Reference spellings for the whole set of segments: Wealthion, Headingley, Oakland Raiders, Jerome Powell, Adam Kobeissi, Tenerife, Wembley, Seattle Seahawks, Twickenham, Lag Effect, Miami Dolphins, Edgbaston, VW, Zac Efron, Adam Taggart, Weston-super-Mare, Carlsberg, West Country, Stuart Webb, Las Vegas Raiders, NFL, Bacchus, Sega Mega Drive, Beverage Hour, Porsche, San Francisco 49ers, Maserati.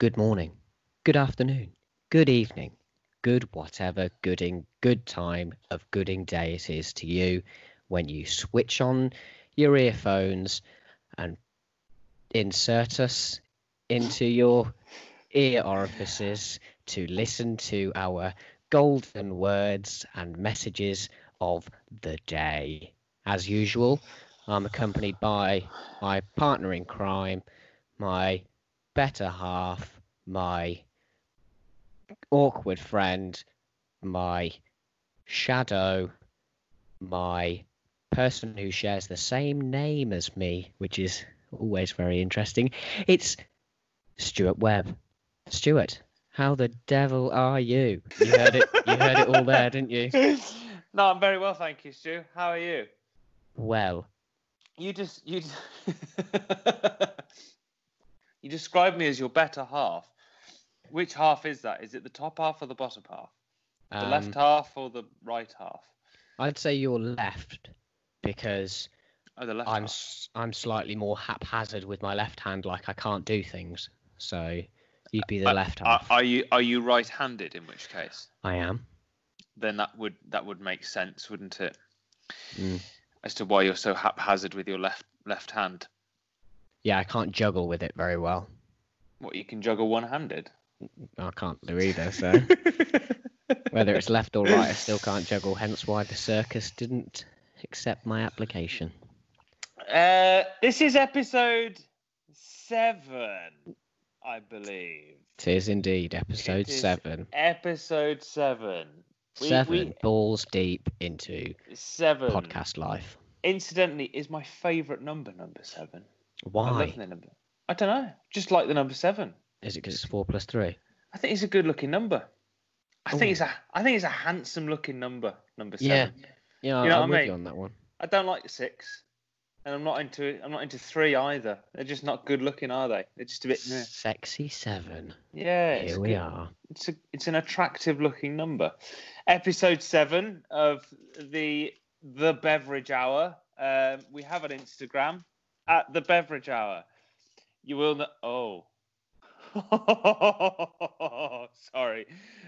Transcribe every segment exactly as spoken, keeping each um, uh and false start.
good morning, good afternoon, good evening, good whatever gooding good time of gooding day it is to you when you switch on your earphones and insert us into your ear orifices to listen to our golden words and messages of the day. As usual, I'm accompanied by my partner in crime, my better half, my awkward friend, my shadow, my person who shares the same name as me, which is always very interesting. It's Stuart Webb. Stuart, how the devil are you? You heard it. You heard it all there, didn't you? No, I'm very well, thank you, Stu. How are you? Well, you just you just you described me as your better half. Which half is that? Is it the top half or the bottom half? The um, left half or the right half? I'd say your left, because oh, the left I'm half. I'm slightly more haphazard with my left hand. Like I can't do things, so you'd be the uh, left half. Are you are you right-handed? In which case, I am. Then that would that would make sense, wouldn't it? Mm. As to why you're so haphazard with your left left hand. Yeah, I can't juggle with it very well. What, you can juggle one-handed? I can't do either, so whether it's left or right, I still can't juggle, hence why the circus didn't accept my application. Uh, this is episode seven, I believe. It is indeed episode is seven. Episode seven. We, seven we, balls deep into seven. Podcast life. Incidentally, is my favourite number, number seven. Why? I love the number. I don't know. Just like the number seven. Is it because it's four plus three? I think it's a good-looking number. I Ooh. think it's a. I think it's a handsome-looking number. Number seven. Yeah, yeah. You know I'm with I mean? you on that one. I don't like six, and I'm not into. I'm not into three either. They're just not good-looking, are they? They're just a bit meh. Sexy seven. Yeah. Here we good. are. It's a. It's an attractive-looking number. Episode seven of the the Beverage Hour. Uh, we have an Instagram at the Beverage Hour. You will know. Oh. sorry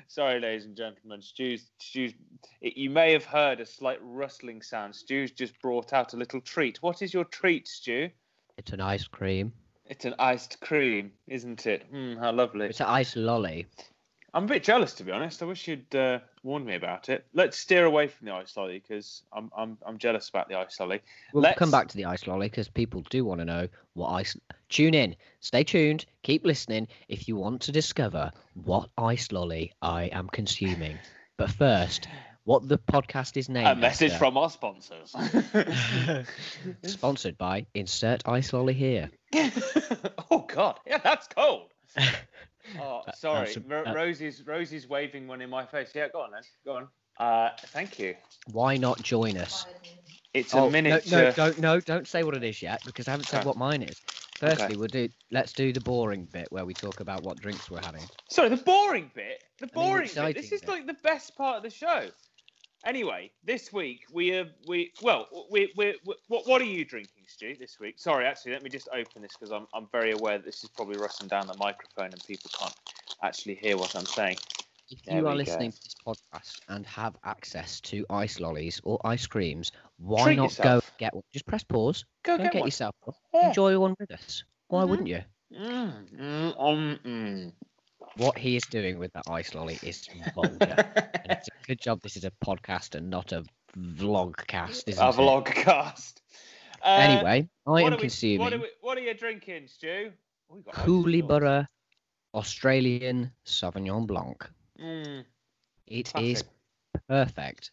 sorry ladies and gentlemen, Stu's, Stu's, it, you may have heard a slight rustling sound. Stu's just brought out a little treat. What is your treat, Stu? It's an ice cream. It's an iced cream, isn't it? Mm, how lovely. It's an ice lolly. I'm a bit jealous, to be honest. I wish you'd uh, warned me about it. Let's steer away from the ice lolly because I'm, I'm I'm jealous about the ice lolly. We'll Let's... come back to the ice lolly because people do want to know what ice... Tune in. Stay tuned. Keep listening if you want to discover what ice lolly I am consuming. But first, what the podcast is named. A message after. From our sponsors. Sponsored by Insert Ice Lolly Here. Oh, God. Yeah, that's cold. Oh, sorry. Uh, uh, Rosie's Rosie's waving one in my face. Yeah, go on then. Go on. Uh, thank you. Why not join us? It's oh, a miniature. No, no, don't no, don't say what it is yet because I haven't said oh. what mine is. Firstly, okay. we'll do. Let's do the boring bit where we talk about what drinks we're having. Sorry, the boring bit. The boring I mean, bit. This is bit. like the best part of the show. Anyway, this week we have we well we we what what are you drinking, Stu? This week, sorry, actually, let me just open this because I'm I'm very aware that this is probably rustling down the microphone and people can't actually hear what I'm saying. If there you are listening go. to this podcast and have access to ice lollies or ice creams, why Treat not yourself. go get one? Just press pause. Go, go get, get yourself one. Yeah. Enjoy one with us. Why mm-hmm. wouldn't you? Mm, mm, mm, mm. What he is doing with that ice lolly is vulgar. And it's a good job this is a podcast and not a vlogcast, isn't it? A vlogcast. Uh, anyway, I am we, consuming... What are, we, what are you drinking, Stu? Oh, Coolibarra Australian Sauvignon Blanc. Mm, it classic. is perfect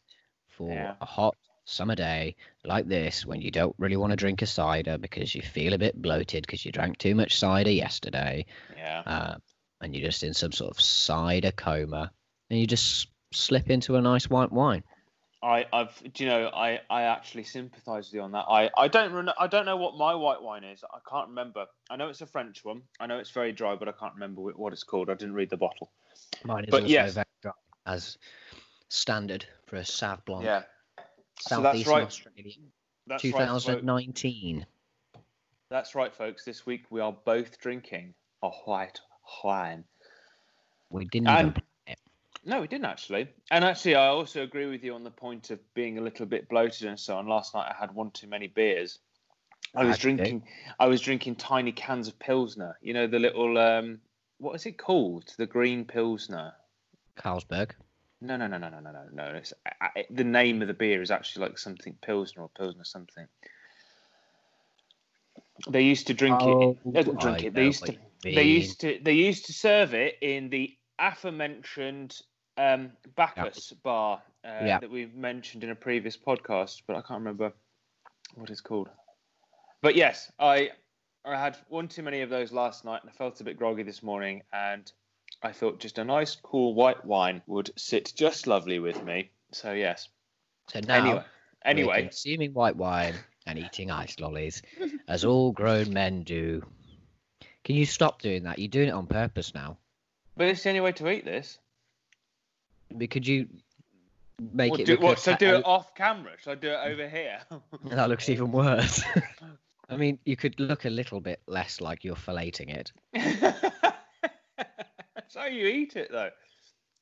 for yeah. a hot summer day like this when you don't really want to drink a cider because you feel a bit bloated because you drank too much cider yesterday. Yeah. Uh, and you're just in some sort of cider coma, and you just slip into a nice white wine. I, I've, do you know, I, I actually sympathise with you on that. I, I don't, re- I don't know what my white wine is. I can't remember. I know it's a French one. I know it's very dry, but I can't remember what it's called. I didn't read the bottle. Mine is but also yes. very dry, as standard for a Sauv Blanc. Yeah, South so that's Eastern right. Australia, that's twenty nineteen. Right, that's right, folks. This week we are both drinking a white Juan. We didn't and, even play it. No, we didn't, actually. And actually, I also agree with you on the point of being a little bit bloated and so on. Last night, I had one too many beers. I was I drinking do. I was drinking tiny cans of Pilsner. You know, the little... Um, what is it called? The green Pilsner. Carlsberg. No, no, no, no, no, no, no, no. It's, I, it, the name of the beer is actually like something Pilsner or Pilsner something. They used to drink oh, it. They didn't drink it. They used to. Mean. They used to. They used to serve it in the aforementioned um, Bacchus yeah. bar uh, yeah. that we've mentioned in a previous podcast, but I can't remember what it's called. But yes, I I had one too many of those last night, and I felt a bit groggy this morning, and I thought just a nice, cool white wine would sit just lovely with me. So, yes. So now, anyway, anyway. We're consuming white wine and eating ice lollies, as all grown men do. Can you stop doing that? You're doing it on purpose now. But it's the only way to eat this. But could you make well, it... Do, what, so do it off camera? Should I do it over here? That looks even worse. I mean, you could look a little bit less like you're filleting it. That's how you eat it, though.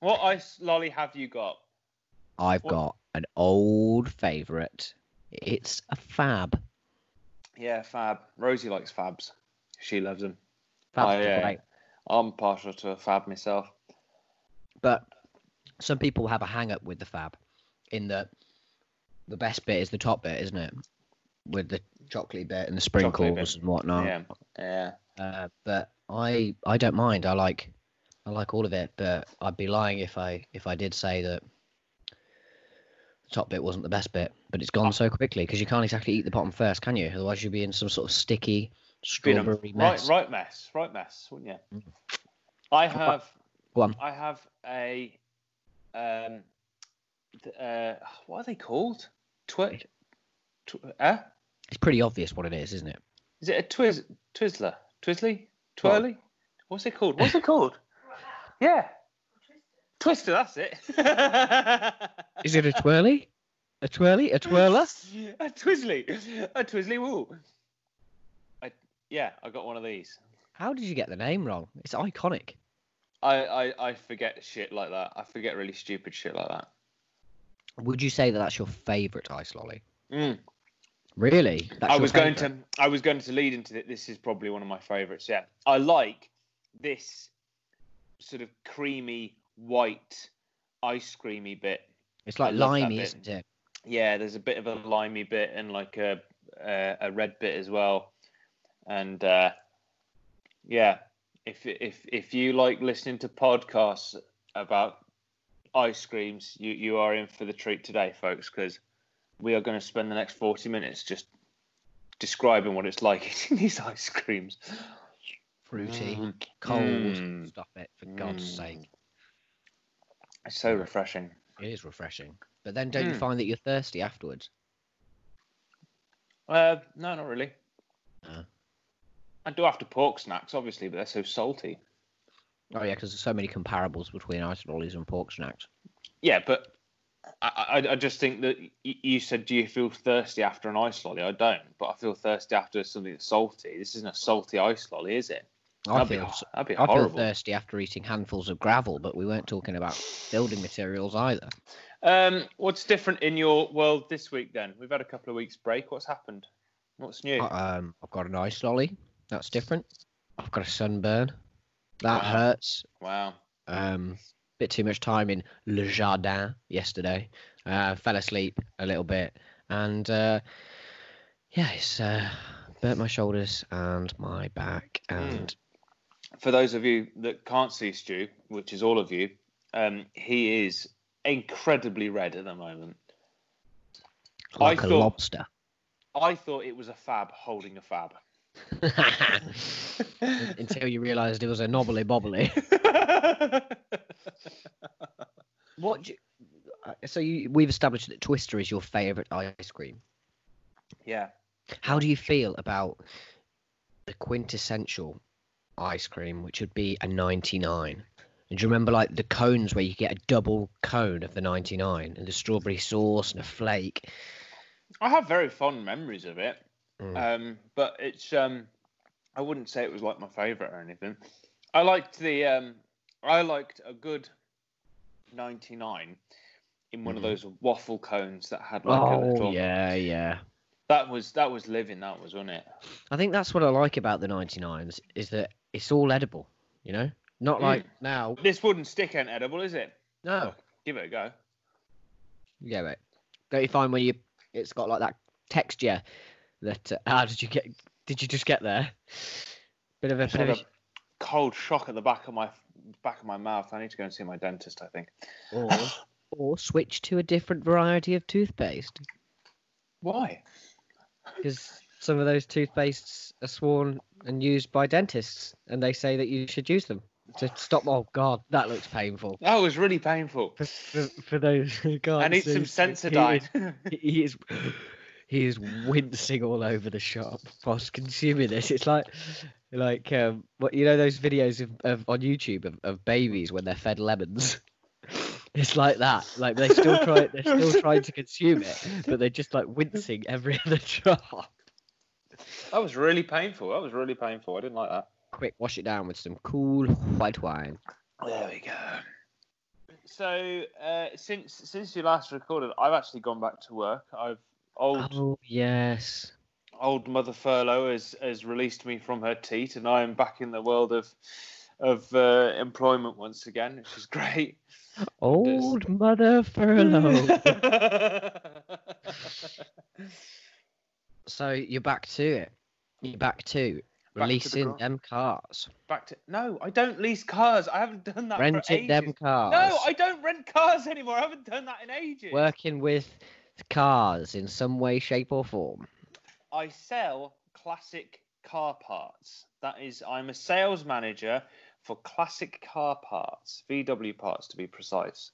What ice lolly have you got? I've what? got an old favourite. It's a fab. Yeah, fab. Rosie likes fabs. She loves them. Fabs I, are great. Uh, I'm partial to a fab myself. But some people have a hang-up with the fab, in that the best bit is the top bit, isn't it? With the chocolate bit and the sprinkles and whatnot. Yeah, yeah. Uh, but I, I don't mind. I like... I like all of it, but I'd be lying if I if I did say that the top bit wasn't the best bit. But it's gone so quickly, because you can't exactly eat the bottom first, can you? Otherwise, you'd be in some sort of sticky strawberry right, mess. Right, right mess, right mess, wouldn't you? Mm. I have, Go on. I have a, um, uh, what are they called? Twi- tw- eh? It's pretty obvious what it is, isn't it? Is it a twiz Twizzler, Twizzly, Twirly? What? What's it called? What's it called? Yeah. Twister. Twister, that's it. Is it a twirly? A twirly? A twirler? A twizzly. A twizzly wool. I, yeah, I got one of these. How did you get the name wrong? It's iconic. I, I, I forget shit like that. I forget really stupid shit like that. Would you say that that's your favourite ice lolly? Mm. Really? That's I was favourite? going to I was going to lead into that. This is probably one of my favourites, yeah. I like this... sort of creamy white ice creamy bit. It's like limey, isn't it? Yeah, there's a bit of a limey bit and like a uh, a red bit as well. And uh, yeah, if if if you like listening to podcasts about ice creams, you you are in for the treat today, folks, because we are going to spend the next forty minutes just describing what it's like eating these ice creams. Fruity, mm. cold, mm. stop it, for mm. God's sake. It's so refreshing. It is refreshing. But then don't mm. you find that you're thirsty afterwards? Uh, no, not really. Uh. I do after pork snacks, obviously, but they're so salty. Oh, yeah, because there's so many comparables between ice lollies and pork snacks. Yeah, but I, I, I just think that you said, do you feel thirsty after an ice lolly? I don't, but I feel thirsty after something that's salty. This isn't a salty ice lolly, is it? That'd I feel, be, that'd be I horrible. feel thirsty after eating handfuls of gravel, but we weren't talking about building materials either. Um, what's different in your world this week then? We've had a couple of weeks break. What's happened? What's new? Uh, um, I've got an ice lolly. That's different. I've got a sunburn. That wow. hurts. Wow. Um, bit too much time in Le Jardin yesterday. Uh, fell asleep a little bit. And uh, yeah, it's uh, burnt my shoulders and my back and... Mm. For those of you that can't see Stu, which is all of you, um, he is incredibly red at the moment. Like I a thought, lobster. I thought it was a fab holding a fab. Until you realised it was a knobbly bobbly. What? Do you, so you, we've established that Twister is your favourite ice cream. Yeah. How do you feel about the quintessential ice cream, which would be a ninety-nine? And do you remember like the cones where you get a double cone of the ninety-nine and the strawberry sauce and a flake? I have very fond memories of it, mm. um, but it's um, I wouldn't say it was like my favourite or anything. I liked the um, I liked a good ninety-nine in one mm. of those waffle cones that had like oh, a little. Yeah, yeah. That was that was living. That was, wasn't it? I think that's what I like about the ninety-nines is that it's all edible. You know, not like mm. now. This wooden stick ain't edible, is it? No. Oh, give it a go. Yeah, mate. Don't you find when you it's got like that texture that uh, how did you get? Did you just get there? Bit of a, bit of a cold shock at the back of my back of my mouth. I need to go and see my dentist, I think. Or or switch to a different variety of toothpaste. Why? Because some of those toothpastes are sworn and used by dentists, and they say that you should use them to stop. Oh God, that looks painful. That was really painful for, for, for those who can't. I need some Sensodyne. He, he is. He is wincing all over the shop whilst consuming this. It's like, like um, what you know those videos of, of on YouTube of, of babies when they're fed lemons. It's like that. Like they still try, they're still trying to consume it, but they're just like wincing every other drop. That was really painful. That was really painful. I didn't like that. Quick, wash it down with some cool white wine. There we go. So uh, since since you last recorded, I've actually gone back to work. I've Old, oh, yes. Old Mother Furlough has, has released me from her teat, and I am back in the world of of uh, employment once again, which is great. Old Mother Furlough. So you're back to it. You're back to back leasing to the them cars. Back to no, I don't lease cars. I haven't done that Rented for ages. Renting them cars. No, I don't rent cars anymore. I haven't done that in ages. Working with cars in some way, shape or form. I sell classic car parts. That is, I'm a sales manager for classic car parts, V W parts to be precise.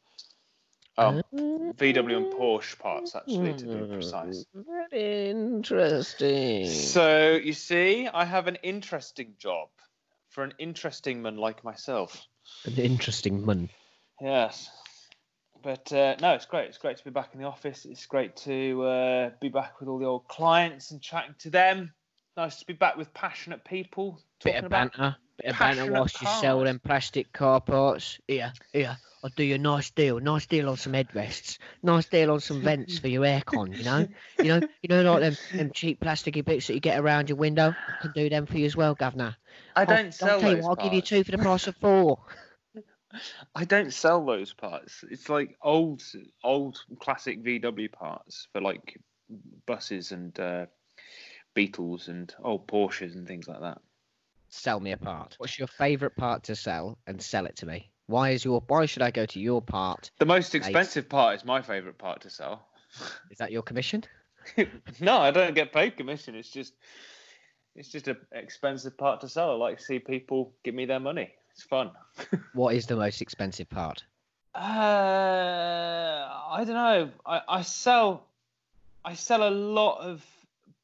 Um, oh, V W and Porsche parts, actually, to be precise. Very interesting. So, you see, I have an interesting job for an interesting man like myself. An interesting man. Yes. But uh, no, it's great. It's great to be back in the office. It's great to uh, be back with all the old clients and chatting to them. Nice to be back with passionate people. Bit of banter. Bit of banter whilst cars. You sell them plastic car parts. Here, here, I'll do you a nice deal. Nice deal on some headrests. Nice deal on some vents for your aircon, you know? You know, you know, like them, them cheap plasticky bits that you get around your window? I can do them for you as well, Governor. I don't I'll, sell I'll tell you what, I'll give you two for the price of four. I don't sell those parts. It's like old, old classic V W parts for like buses and uh, Beetles and old Porsches and things like that. Sell me a part. What's your favourite part to sell and sell it to me? Why is your? Why should I go to your part? The most expensive part is my favourite part to sell. Is that your commission? No, I don't get paid commission. It's just, it's just an expensive part to sell. I like to see people give me their money. It's fun. What is the most expensive part? Uh, I don't know. I, I sell, I sell a lot of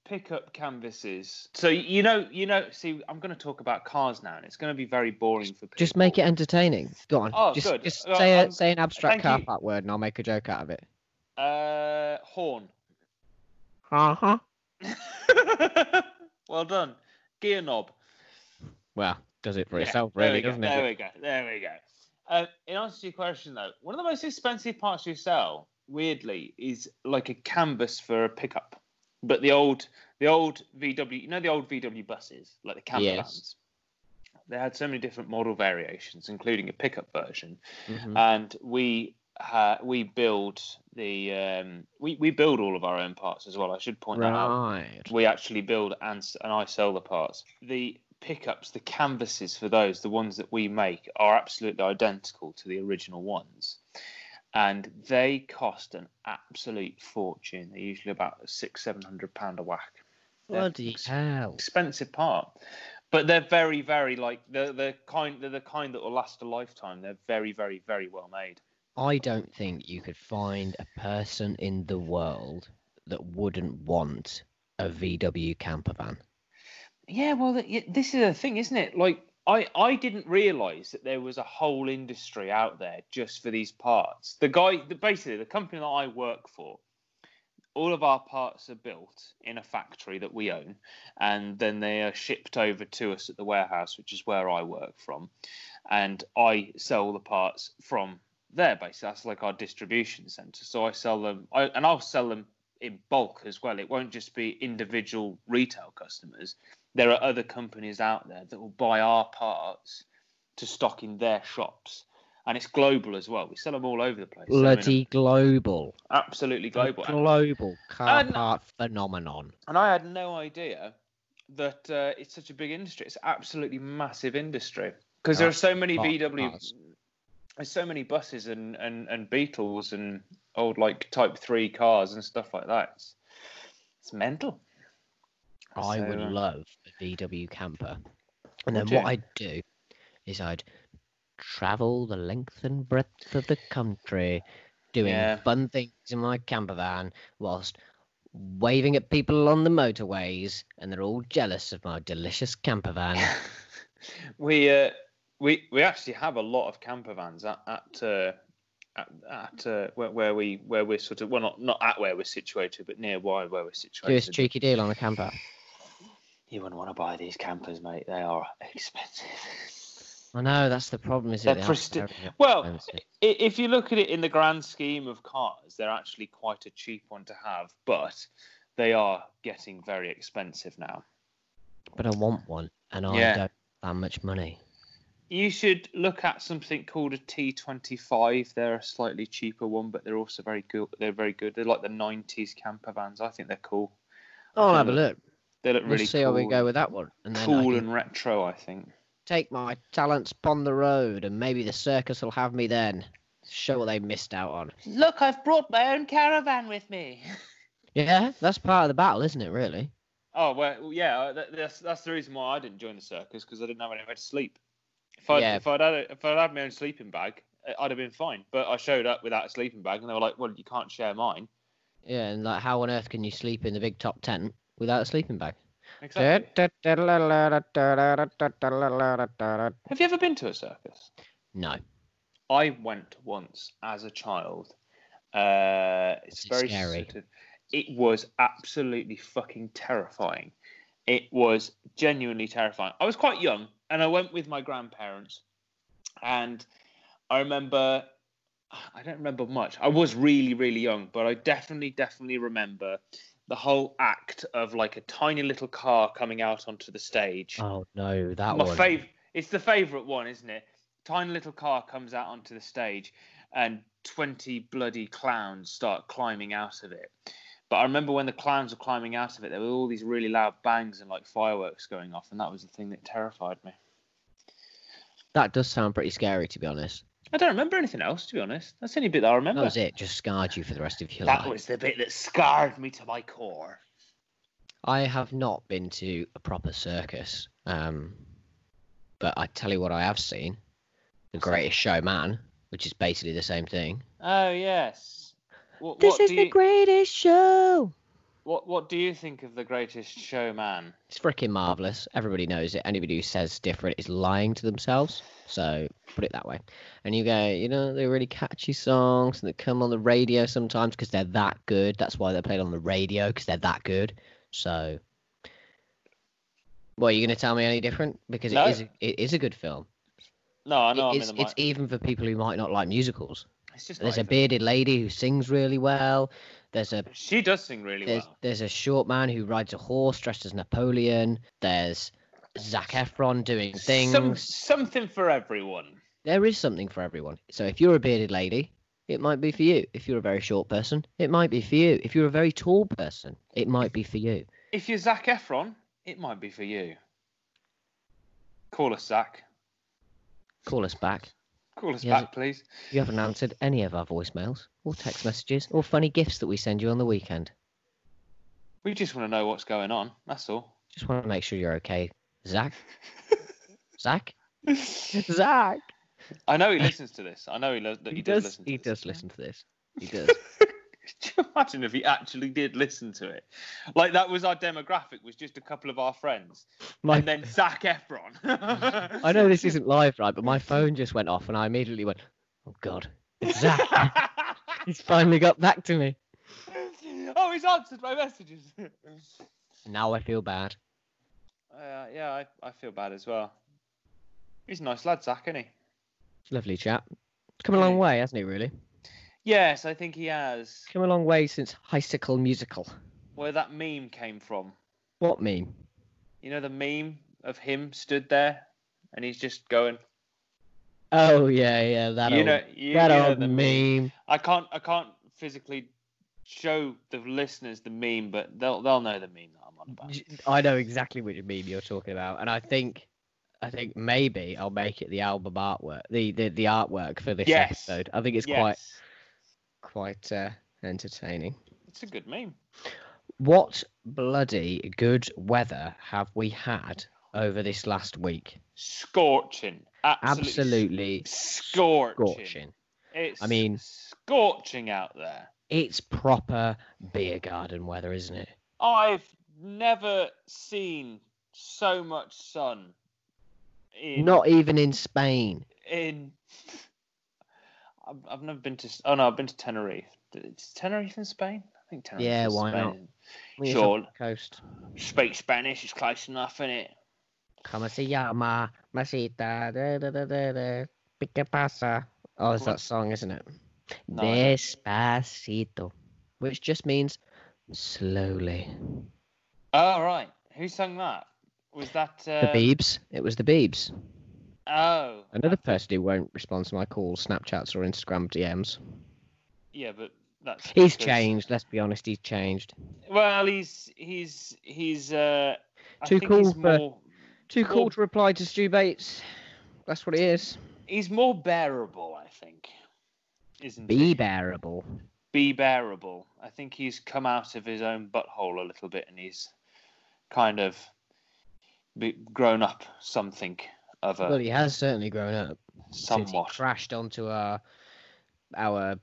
pickup canvases. So you know, you know. See, I'm going to talk about cars now, and it's going to be very boring for people. Just make it entertaining. Go on. Oh, just, good. Just say um, a, say an abstract car part word, and I'll make a joke out of it. Uh, horn. Uh huh. Well done. Gear knob. Well. Does it for yeah, itself, really, doesn't it? There we go. There we go. Uh, in answer to your question, though, one of the most expensive parts you sell, weirdly, is like a canvas for a pickup. But the old, the old V W, you know, the old V W buses, like the campervans. Yes. They had so many different model variations, including a pickup version. Mm-hmm. And we ha- we build the um, we we build all of our own parts as well. I should point right. that out. We actually build and and I sell the parts. The pickups, the canvases for those, the ones that we make, are absolutely identical to the original ones, and they cost an absolute fortune. They're usually about six, seven hundred pound a whack. Bloody ex- hell! Expensive part, but they're very, very like the the kind they're the kind that will last a lifetime. They're very, very, very well made. I don't think you could find a person in the world that wouldn't want a V W camper van. Yeah, well, this is the thing, isn't it? Like, I, I didn't realise that there was a whole industry out there just for these parts. The guy, the, basically, the company that I work for, all of our parts are built in a factory that we own, and then they are shipped over to us at the warehouse, which is where I work from. And I sell the parts from there, basically. That's like our distribution centre. So I sell them, I, and I'll sell them in bulk as well. It won't just be individual retail customers. There are other companies out there that will buy our parts to stock in their shops. And it's global as well. We sell them all over the place. Bloody I mean, global. Absolutely global. A global car and, part phenomenon. And I had no idea that uh, it's such a big industry. It's an absolutely massive industry. Because there are so many V W, there's so many buses and, and, and Beetles and old like Type three cars and stuff like that. It's, it's mental. I so, would uh, love a V W camper. And then what I'd do is I'd travel the length and breadth of the country doing yeah. fun things in my camper van whilst waving at people along the motorways, and they're all jealous of my delicious camper van. we uh we we actually have a lot of camper vans at at uh at, at uh where, where we where we're sort of well not not at where we're situated, but near why where we're situated. Do us a cheeky deal on a camper. You wouldn't want to buy these campers, mate. They are expensive. I know, that's the problem, is it? Presti- well, if you look at it in the grand scheme of cars, they're actually quite a cheap one to have, but they are getting very expensive now. But I want one, and I yeah. don't have that much money. You should look at something called a T twenty-five. They're a slightly cheaper one, but they're also very good. They're very good. They're like the nineties camper vans. I think they're cool. Oh, have a look. They look really cool. Let's see how we go with that one. And then cool can... and retro, I think. Take my talents upon the road, and maybe the circus will have me then. Show what they missed out on. Look, I've brought my own caravan with me. Yeah, that's part of the battle, isn't it, really? Oh, well, yeah, that's that's the reason why I didn't join the circus, because I didn't have anywhere to sleep. If I'd, yeah. if, I'd had a, if I'd had my own sleeping bag, I'd have been fine. But I showed up without a sleeping bag, and they were like, well, you can't share mine. Yeah, and like, how on earth can you sleep in the big top tent without a sleeping bag? Exactly. Have you ever been to a circus? No. I went once as a child. Uh, it's, it's very scary. Sort of, it was absolutely fucking terrifying. It was genuinely terrifying. I was quite young, and I went with my grandparents. And I remember, I don't remember much. I was really, really young, but I definitely, definitely remember the whole act of like a tiny little car coming out onto the stage. Oh no, that My one. Fav- it's the favourite one, isn't it? Tiny little car comes out onto the stage and twenty bloody clowns start climbing out of it. But I remember when the clowns were climbing out of it, there were all these really loud bangs and like fireworks going off, and that was the thing that terrified me. That does sound pretty scary, to be honest. I don't remember anything else, to be honest. That's the only bit that I remember. That was it. Just scarred you for the rest of your life. That was the bit that scarred me to my core. I have not been to a proper circus. Um, but I tell you what I have seen. The Greatest Showman, which is basically the same thing. Oh, yes. What, this what is do the you... greatest show. What What do you think of The Greatest Showman? It's freaking marvellous. Everybody knows it. Anybody who says different is lying to themselves. So put it that way. And you go, you know, they're really catchy songs that come on the radio sometimes because they're that good. That's why they're played on the radio, because they're that good. So, well, are you going to tell me any different? Because no. it is it is a good film. No, I know. It I'm is, in the it's mic. Even for people who might not like musicals. It's just there's a bearded lady who sings really well. There's a she does sing really there's, well. There's a short man who rides a horse dressed as Napoleon. There's Zac Efron doing things. Some, something for everyone. There is something for everyone. So if you're a bearded lady, it might be for you. If you're a very short person, it might be for you. If you're a very tall person, it might be for you. If you're Zac Efron, it might be for you. Call us, Zac. Call us back. Call us back, please. You haven't answered any of our voicemails or text messages or funny gifts that we send you on the weekend. We just want to know what's going on, that's all. Just want to make sure you're okay, Zac. Zac? Zac! I know he listens to this. I know he, lo- that he, he does, does listen to he this. He does listen to this. He does. Could you imagine if he actually did listen to it? Like, that was our demographic, was just a couple of our friends. My... And then Zac Efron. I know this isn't live, right, but my phone just went off and I immediately went, oh, God, it's Zac. He's finally got back to me. Oh, always answered my messages. Now I feel bad. Uh, yeah, I, I feel bad as well. He's a nice lad, Zach, isn't he? Lovely chap. Come a long way, hasn't he, really? Yes, I think he has. Come a long way since High School Musical. Where that meme came from. What meme? You know the meme of him stood there and he's just going... Oh yeah, yeah, that you old, know, you, that you old know the meme. meme. I can't, I can't physically show the listeners the meme, but they'll, they'll know the meme that I'm on about. I know exactly which meme you're talking about, and I think, I think maybe I'll make it the album artwork, the, the, the artwork for this yes. episode. I think it's yes. quite, quite uh, entertaining. It's a good meme. What bloody good weather have we had over this last week? Scorching. Absolutely, absolutely scorching. scorching. It's I mean, scorching out there. It's proper beer garden weather, isn't it? I've never seen so much sun. In, Not even in Spain. In I've, I've never been to. Oh no, I've been to Tenerife. Is Tenerife in Spain? I think Tenerife. Yeah, why Spain. not? It's sure. Coast. Speak Spanish. It's close enough, isn't it? Como se llama Masita, da da da da da, pique pasa. Oh, it's that song, isn't it? No. Despacito, which just means slowly. Oh, right. Who sang that? Was that... Uh... The Biebs. It was the Biebs. Oh. Another person who won't respond to my calls, Snapchats or Instagram D Ms. Yeah, but that's... He's because... changed, let's be honest, he's changed. Well, he's... He's... he's uh, I Too think cool he's for... more... Too cool well, to reply to Stu Bates. That's what he is. He's more bearable, I think. Isn't Be he? bearable. Be bearable. I think he's come out of his own butthole a little bit and he's kind of be- grown up something of a... Well, he has certainly grown up. Somewhat. Since he crashed onto our, our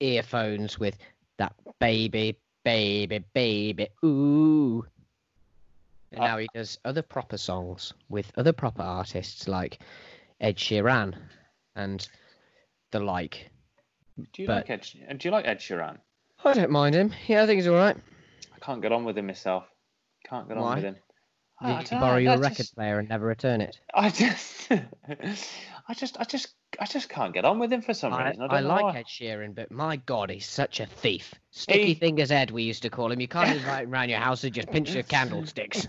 earphones with that baby, baby, baby, ooh... And now he does other proper songs with other proper artists like Ed Sheeran and the like. Do you but like Ed? Do you like Ed Sheeran? I don't mind him. Yeah, I think he's all right. I can't get on with him myself. Can't get Why? on with him. You I, I can borrow know, your I record just, player and never return it. I just, I just, I just, I just can't get on with him for some I, reason. I, don't I know like why. Ed Sheeran, but my God, he's such a thief. Sticky he... fingers, Ed, we used to call him. You can't invite him around your house and just pinch your candlesticks.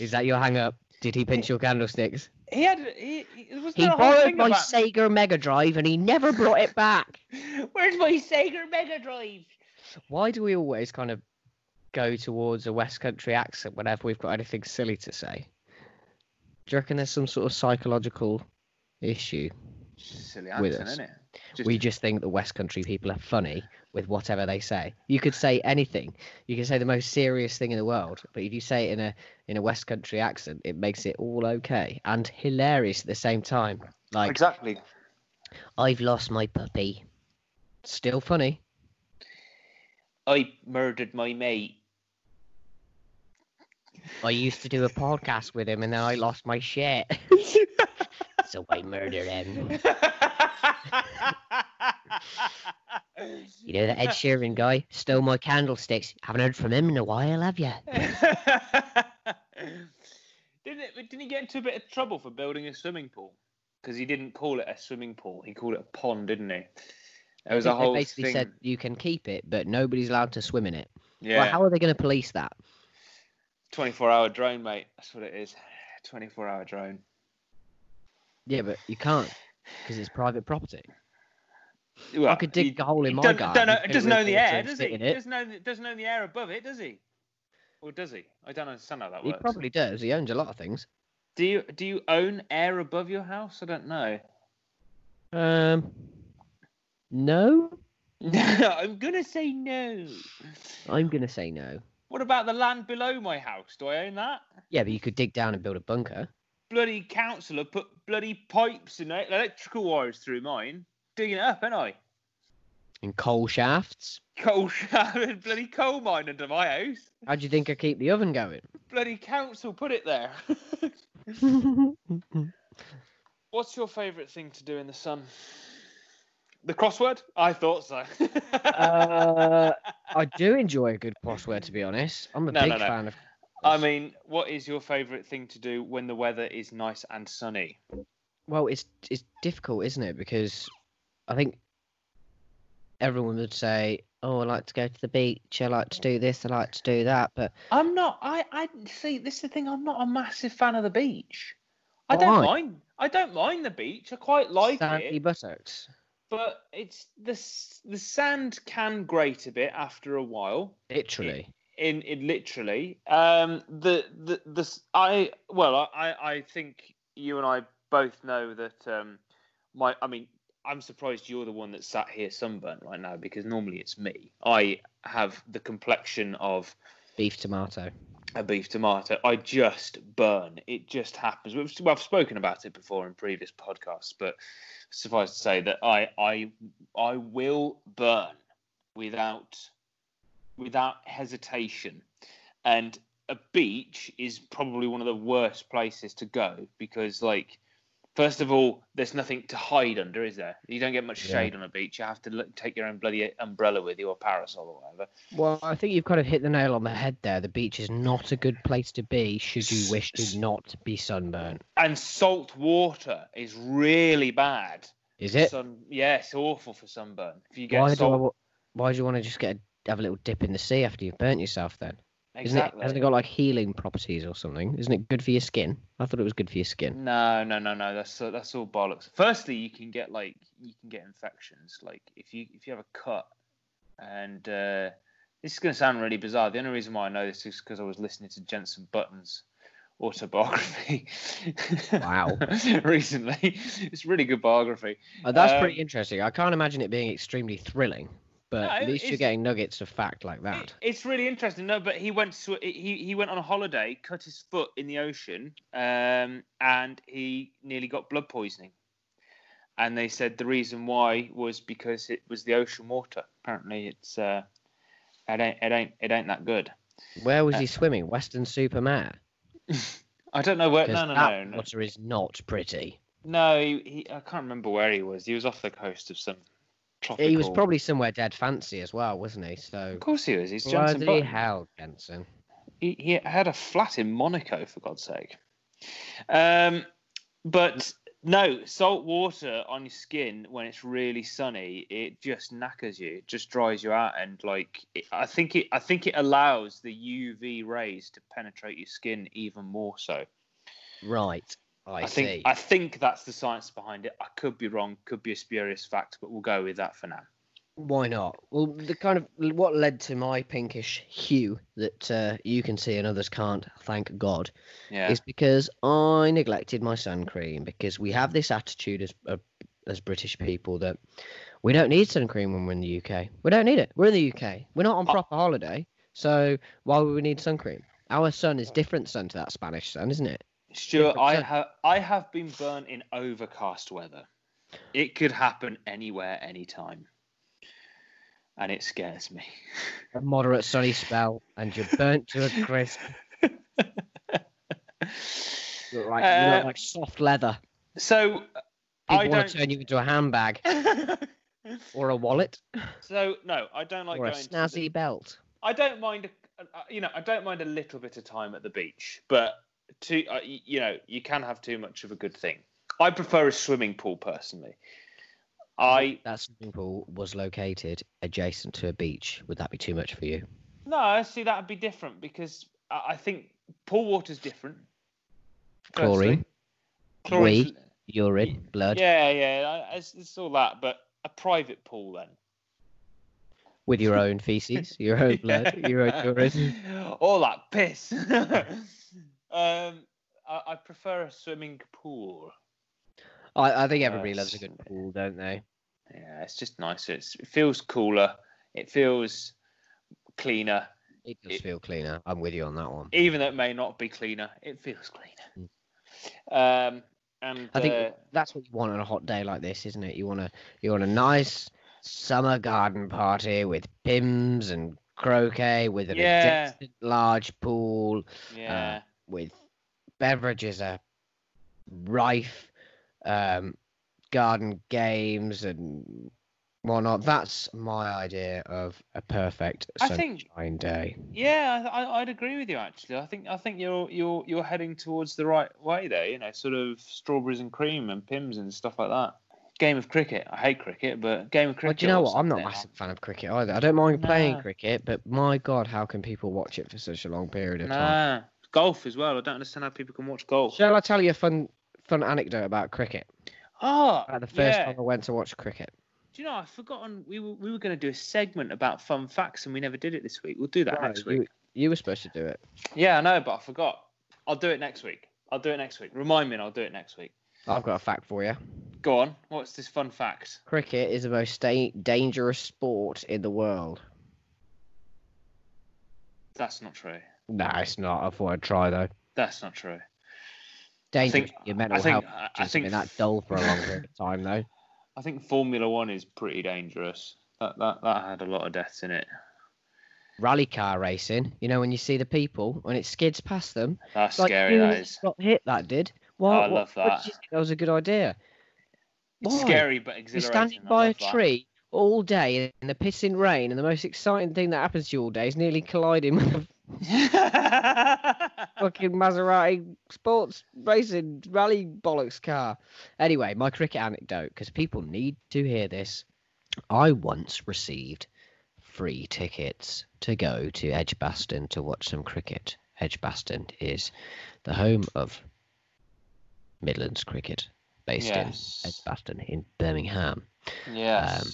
Is that your hang-up? Did he pinch your candlesticks? He had. He, he, was he borrowed my about... Sega Mega Drive and he never brought it back. Where's my Sega Mega Drive? Why do we always kind of go towards a West Country accent whenever we've got anything silly to say? Do you reckon there's some sort of psychological issue silly accent, with us? Isn't it? Just... We just think the West Country people are funny with whatever they say. You could say anything. You could say the most serious thing in the world, but if you say it in a in a West Country accent, it makes it all okay and hilarious at the same time. Like exactly. I've lost my puppy. Still funny. I murdered my mate. I used to do a podcast with him and then I lost my shit. So I murdered him. You know that Ed Sheeran guy? Stole my candlesticks. Haven't heard from him in a while, have you? Didn't it, didn't he get into a bit of trouble for building a swimming pool? Because he didn't call it a swimming pool. He called it a pond, didn't he? There was a whole they basically thing. said you can keep it, but nobody's allowed to swim in it. Yeah. Well, how are they going to police that? twenty-four hour drone, mate. That's what it is. twenty-four hour drone. Yeah, but you can't because it's private property. Well, I could dig he, a hole in my don't, garden. Don't know, doesn't know the air, does he? It. Doesn't know, doesn't know the air above it, does he? Or does he? I don't understand how that he works. He probably does. He owns a lot of things. Do you do you own air above your house? I don't know. Um... No? No, I'm going to say no. I'm going to say no. What about the land below my house? Do I own that? Yeah, but you could dig down and build a bunker. Bloody councillor put bloody pipes and electrical wires through mine. Digging it up, ain't I? And coal shafts. Coal shaft, bloody coal mine under my house. How do you think I keep the oven going? Bloody council put it there. What's your favourite thing to do in the sun? The crossword? I thought so. uh, I do enjoy a good crossword, to be honest. I'm a no, big no, no. fan of. I mean, what is your favourite thing to do when the weather is nice and sunny? Well, it's it's difficult, isn't it? Because I think everyone would say, "Oh, I like to go to the beach. I like to do this. I like to do that." But I'm not. I, I see. This is the thing. I'm not a massive fan of the beach. I don't right. mind. I don't mind the beach. I quite like Sandy it. Sandy buttocks. But it's the the sand can grate a bit after a while. Literally. In it, it, it literally. Um. The the the I well I I think you and I both know that um my I mean. I'm surprised you're the one that sat here sunburnt right now, because normally it's me. I have the complexion of... Beef tomato. A beef tomato. I just burn. It just happens. We've, well, I've spoken about it before in previous podcasts, but suffice to say that I I I will burn without without hesitation. And a beach is probably one of the worst places to go because, like... First of all, there's nothing to hide under, is there? You don't get much shade yeah. on a beach. You have to look, take your own bloody umbrella with you or parasol or whatever. Well, I think you've kind of hit the nail on the head there. The beach is not a good place to be should you wish to not be sunburned. And salt water is really bad. Is it? Sun, yeah, it's awful for sunburn. If you get why, salt... do I, why do you want to just get a, have a little dip in the sea after you've burnt yourself then? Exactly. Isn't it, hasn't it got like healing properties or something? Isn't it good for your skin? I thought it was good for your skin. No, no, no, no. That's that's all bollocks. Firstly, you can get like you can get infections. Like if you if you have a cut, and uh, this is going to sound really bizarre. The only reason why I know this is because I was listening to Jensen Button's autobiography. Wow. Recently, it's a really good biography. Oh, that's um, pretty interesting. I can't imagine it being extremely thrilling. But no, at least you're getting nuggets of fact like that. It's really interesting. No, but he went to, he he went on a holiday, cut his foot in the ocean, um, and he nearly got blood poisoning. And they said the reason why was because it was the ocean water. Apparently, it's uh, it ain't it ain't it ain't that good. Where was uh, he swimming? Weston-super-Mare. I don't know where. No, no, that no, no. Water is not pretty. No, he, he, I can't remember where he was. He was off the coast of some. Tropical. He was probably somewhere dead fancy as well, wasn't he? So of course he was. He's Jensen Bloody Button. Hell, Jensen. He, he had a flat in Monaco, for God's sake. Um, but no, salt water on your skin when it's really sunny, it just knackers you. It just dries you out, and like it, I think it, I think it allows the U V rays to penetrate your skin even more so. Right. I, I think see. I think that's the science behind it. I could be wrong, could be a spurious fact, but we'll go with that for now. Why not? Well, the kind of what led to my pinkish hue that uh, you can see and others can't, thank God, yeah. is because I neglected my sun cream. Because we have this attitude as uh, as British people that we don't need sun cream when we're in the U K. We don't need it. We're in the U K. We're not on proper oh. holiday, so why would we need sun cream? Our sun is different sun to that Spanish sun, isn't it? Stuart, I have I have been burnt in overcast weather. It could happen anywhere, anytime, and it scares me. A moderate sunny spell, and you're burnt to a crisp. you look like, uh, you look like soft leather. So people I want don't... to turn you into a handbag or a wallet. So no, I don't like or going a snazzy to the... belt. I don't mind, you know, I don't mind a little bit of time at the beach, but. Too, uh, you know, you can have too much of a good thing. I prefer a swimming pool personally. I that swimming pool was located adjacent to a beach. Would that be too much for you? No, see, that would be different because I think pool water is different. Chlorine, chlorine, urine, blood. Yeah, yeah, it's, it's all that. But a private pool then. With your own feces, your own blood, yeah. your own urine, all that piss. Um, I, I prefer a swimming pool. I, I think everybody uh, loves a good pool, don't they? Yeah, it's just nicer. It's, it feels cooler. It feels cleaner. It does it, feel cleaner. I'm with you on that one. Even though it may not be cleaner, it feels cleaner. Mm. Um, and I think uh, that's what you want on a hot day like this, isn't it? You want a you want a nice summer garden party with pims and croquet with an yeah. adjacent large pool. Yeah. Uh, with beverages are rife, um, garden games and Why not? That's my idea of a perfect sunshine I think, day. Yeah, I, I'd agree with you actually. I think I think you're you're you're heading towards the right way there. You know, sort of strawberries and cream and Pims and stuff like that. Game of cricket. I hate cricket, but game of cricket. Well, do you know what? I'm not a massive fan of cricket either. I don't mind no. playing cricket, but my God, how can people watch it for such a long period of no. time? Golf as well. I don't understand how people can watch golf. Shall I tell you a fun fun anecdote about cricket? Oh, about the first yeah. time I went to watch cricket. Do you know, I've forgotten, we were, we were going to do a segment about fun facts and we never did it this week. We'll do that right, next week. You, you were supposed to do it. Yeah, I know, but I forgot. I'll do it next week. I'll do it next week. Remind me and I'll do it next week. I've got a fact for you. Go on. What's this fun fact? Cricket is the most da- dangerous sport in the world. That's not true. No, it's not. I thought I'd try, though. That's not true. Dangerous for your mental I think, health. It's been that dull for a long period of time, though. I think Formula One is pretty dangerous. That that that had a lot of deaths in it. Rally car racing, you know, when you see the people, when it skids past them. That's like, scary, that is. Got hit, that did. Well, oh, I what, love that. That was a good idea. It's Why? Scary, but exhilarating. You're standing by a tree that. all day in the pissing rain, and the most exciting thing that happens to you all day is nearly colliding with a fucking Maserati sports racing rally bollocks car. Anyway, my cricket anecdote, because people need to hear this. I once received free tickets to go to Edgbaston to watch some cricket. Edgbaston is the home of Midlands cricket, based yes. in Edgbaston in Birmingham. Yes. Um,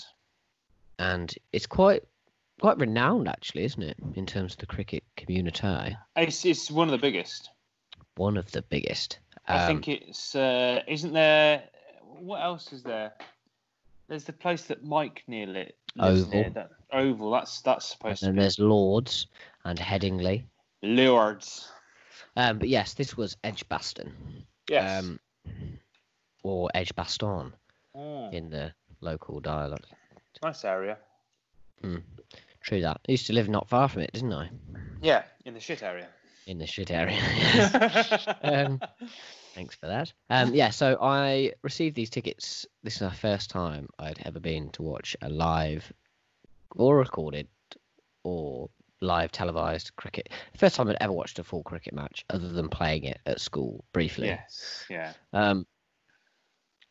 and it's quite... quite renowned, actually, isn't it, in terms of the cricket community? It's it's one of the biggest. One of the biggest. Um, I think it's. Uh, isn't there? What else is there? There's the place that Mike near lit. Oval. Near, that, Oval. That's that's supposed. And then to be. There's Lords and Headingley. Lords. Um, but yes, this was Edgbaston. Yes. Um, or Edgbaston, mm. in the local dialect. Nice area. Mm. True that. I used to live not far from it, didn't I? Yeah, in the shit area. In the shit area. um, thanks for that. Um, yeah, so I received these tickets. This is my first time I'd ever been to watch a live or recorded or live televised cricket. First time I'd ever watched a full cricket match other than playing it at school briefly. Yes, yeah. Um,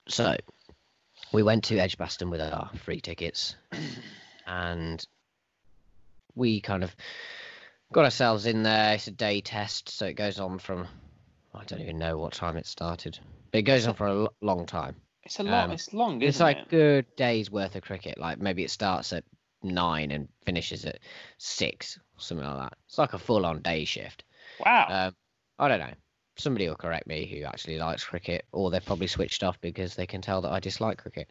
so we went to Edgbaston with our free tickets and we kind of got ourselves in there. It's a day test, so it goes on from, I don't even know what time it started, but it goes on for a l- long time. It's a long, um, it's long, isn't it? It's like a good day's worth of cricket. Like maybe it starts at nine and finishes at six, or something like that. It's like a full-on day shift. Wow. Um, I don't know. Somebody will correct me who actually likes cricket, or they've probably switched off because they can tell that I dislike cricket.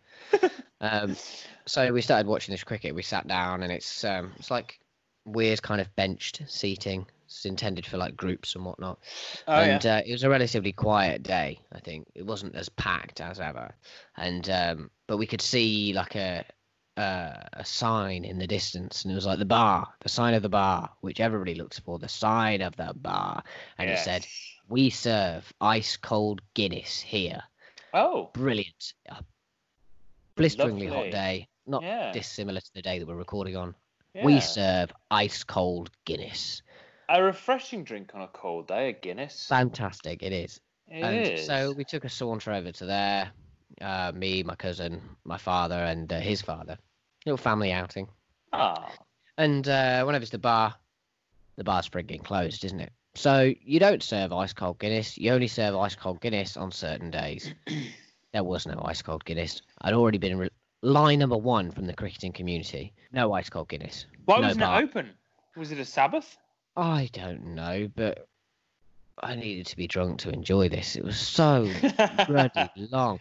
Um, so we started watching this cricket. We sat down, and it's um, it's like weird kind of benched seating. It's intended for like groups and whatnot. Oh, and yeah. uh, it was a relatively quiet day. I think it wasn't as packed as ever. And um, but we could see like a uh, a sign in the distance, and it was like the bar, the sign of the bar, which everybody looks for, the sign of the bar, and yes. it said, "We serve ice cold Guinness here." Oh, brilliant! A blisteringly Lovely. hot day, not yeah. dissimilar to the day that we're recording on. Yeah. We serve ice cold Guinness. A refreshing drink on a cold day, a Guinness. Fantastic, it is. It and is. So we took a saunter over to there. Uh, me, my cousin, my father, and uh, his father. Little family outing. Ah. And uh, whenever it's the bar, the bar's frigging closed, isn't it? So you don't serve ice-cold Guinness. You only serve ice-cold Guinness on certain days. There was no ice-cold Guinness. I'd already been re- line number one from the cricketing community. No ice-cold Guinness. Why no wasn't bar. It open? Was it a Sabbath? I don't know, but I needed to be drunk to enjoy this. It was so bloody long.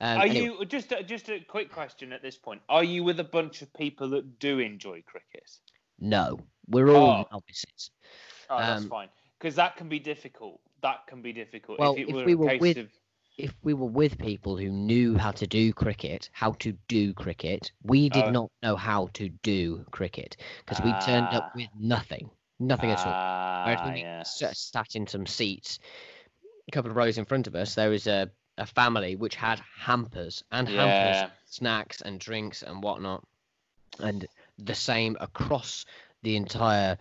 Um, Are you it, just, just a quick question at this point. Are you with a bunch of people that do enjoy cricket? No. We're all oh. novices. Oh, that's um, fine. Because that can be difficult. That can be difficult. Well, if, it were if we were with of... if we were with people who knew how to do cricket, how to do cricket, we did oh. not know how to do cricket because ah. we turned up with nothing, nothing ah, at all. Whereas when yes. we sat in some seats, a couple of rows in front of us, there was a a family which had hampers and hampers, yeah. snacks and drinks and whatnot, and the same across the entire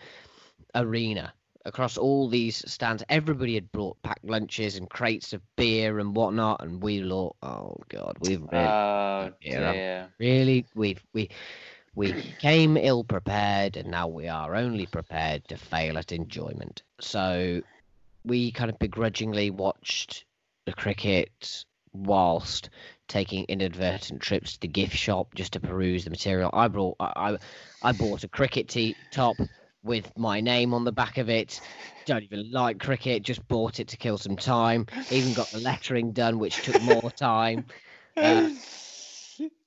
arena, across all these stands. Everybody had brought packed lunches and crates of beer and whatnot, and we thought, oh god, we've really, oh, dear. really we've we we came ill prepared, and now we are only prepared to fail at enjoyment. So we kind of begrudgingly watched the cricket whilst taking inadvertent trips to the gift shop just to peruse the material. I brought I I bought a cricket tee top with my name on the back of it. Don't even like cricket, just bought it to kill some time. Even got the lettering done, which took more time. Uh,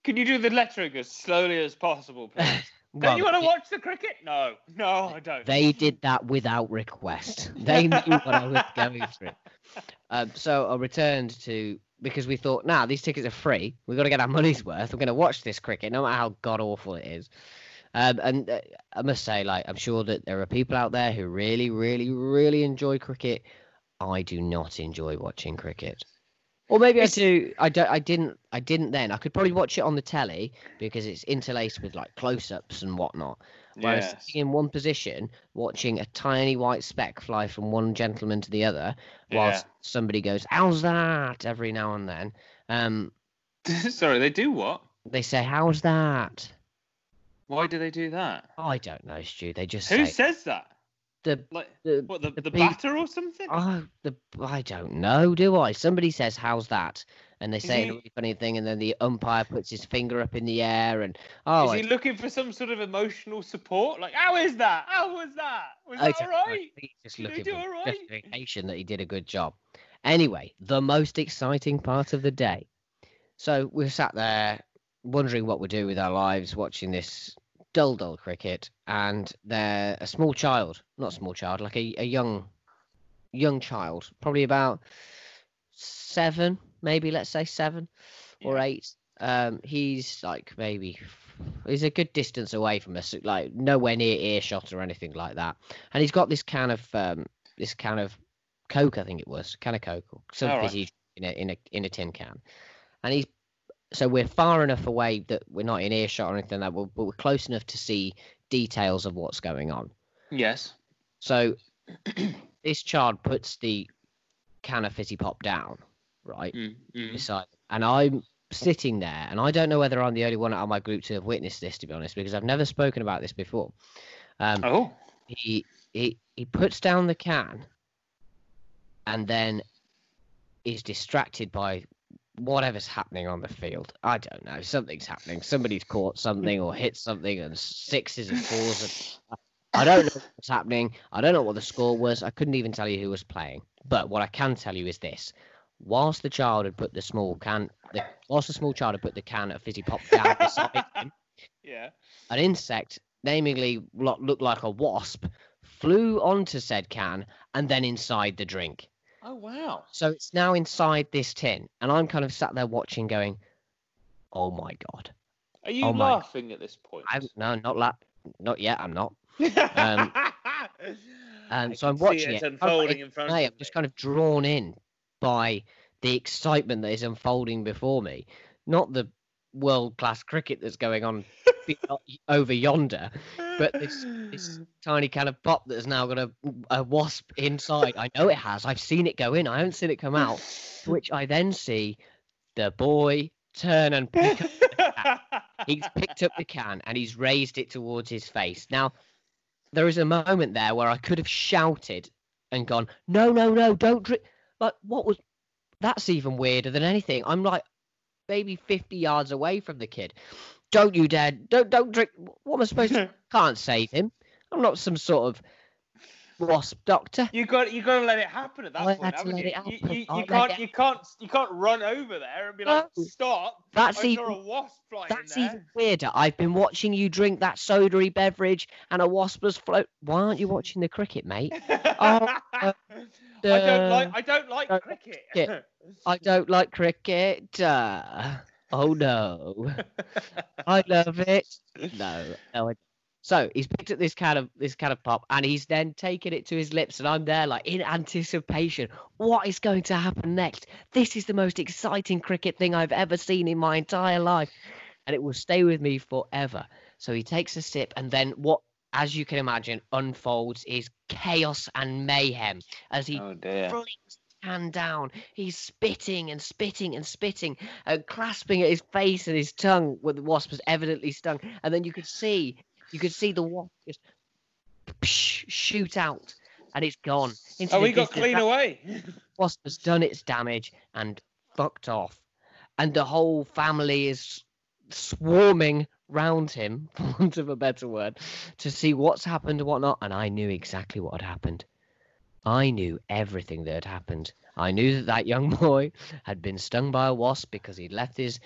Can you do the lettering as slowly as possible, please? Don't well, you want to watch the cricket? No, no, I don't. They did that without request. They knew what I was going through. Um, so I returned to, because we thought, nah, these tickets are free. We've got to get our money's worth. We're going to watch this cricket, no matter how god-awful it is. Um, and uh, I must say, like, I'm sure that there are people out there who really, really, really enjoy cricket. I do not enjoy watching cricket. Or maybe it's... I do. I don't. I didn't. I didn't then. I could probably watch it on the telly because it's interlaced with like close-ups and whatnot. Whereas yes. sitting in one position, watching a tiny white speck fly from one gentleman to the other, whilst yeah. somebody goes, "How's that?" every now and then. Um, Sorry, they do what? They say, "How's that?" Why do they do that? I don't know, Stu. They just who say, says that? The like the what, the, the, the batter or something? Oh, the I don't know. Do I? Somebody says, "How's that?" and they is say he, a really funny thing, and then the umpire puts his finger up in the air, and oh, is he I, looking for some sort of emotional support? Like, how is that? How was that? Was I that all right? He's just did looking he do for all right? justification that he did a good job. Anyway, the most exciting part of the day. So we're sat there wondering what we do with our lives, watching this dull, dull cricket, and they're a small child, not small child, like a, a young, young child, probably about seven, maybe let's say seven or yeah. eight. Um, he's like maybe he's a good distance away from us, like nowhere near earshot or anything like that. And he's got this can of um, this can of Coke, I think it was, can of Coke, or something right. he's in a in a in a tin can, and he's. So we're far enough away that we're not in earshot or anything like that, but we're close enough to see details of what's going on. Yes. So this child puts the can of fizzy pop down, right? Mm-hmm. Beside, and I'm sitting there, and I don't know whether I'm the only one out of my group to have witnessed this, to be honest, because I've never spoken about this before. Um, oh. He, he, he puts down the can and then is distracted by... whatever's happening on the field. I don't know. Something's happening. Somebody's caught something or hit something, and sixes and fours. And I don't know what's happening. I don't know what the score was. I couldn't even tell you who was playing. But what I can tell you is this: whilst the child had put the small can, the, whilst the small child had put the can of fizzy pop down beside him, yeah, an insect, namely what looked like a wasp, flew onto said can and then inside the drink. Oh, wow. So it's now inside this tin, and I'm kind of sat there watching going, oh, my God. Are you oh laughing at this point? I'm, no, not la- not yet, I'm not. Um, and so I'm watching it. it. Unfolding I'm, in front hey, of I'm just kind of drawn in by the excitement that is unfolding before me, not the world-class cricket that's going on over yonder, but this, this tiny can of pop that has now got a, a wasp inside. I know it has. I've seen it go in. I haven't seen it come out. Which I then see the boy turn and pick up the can. He's picked up the can and he's raised it towards his face. Now, there is a moment there where I could have shouted and gone, no, no, no, don't drink. Like, what was... That's even weirder than anything. I'm like maybe fifty yards away from the kid. Don't you dare, don't don't drink, what am I supposed to do? Can't save him. I'm not some sort of wasp doctor. You got you gotta let it happen at that I point, haven't you? You, you, you can't you can't you can't run over there and be like, no, stop. That's even, a wasp flying that's there. Even weirder. I've been watching you drink that sodary beverage and a wasp has float. Why aren't you watching the cricket, mate? oh, uh, I don't like I don't like don't cricket. cricket. I don't like cricket. Uh, Oh, no. I love it. No, no, I So he's picked up this can of this can of pop, and he's then taken it to his lips, and I'm there like in anticipation. What is going to happen next? This is the most exciting cricket thing I've ever seen in my entire life, and it will stay with me forever. So he takes a sip, and then what, as you can imagine, unfolds is chaos and mayhem as he oh dear. flings the can down. He's spitting and spitting and spitting and clasping at his face and his tongue where the wasp has evidently stung, and then you could see. You could see the wasp just shoot out, and it's gone. Into oh, he got clean that away. Wasp has done its damage and fucked off. And the whole family is swarming round him, for want of a better word, to see what's happened and whatnot. And I knew exactly what had happened. I knew everything that had happened. I knew that that young boy had been stung by a wasp because he'd left his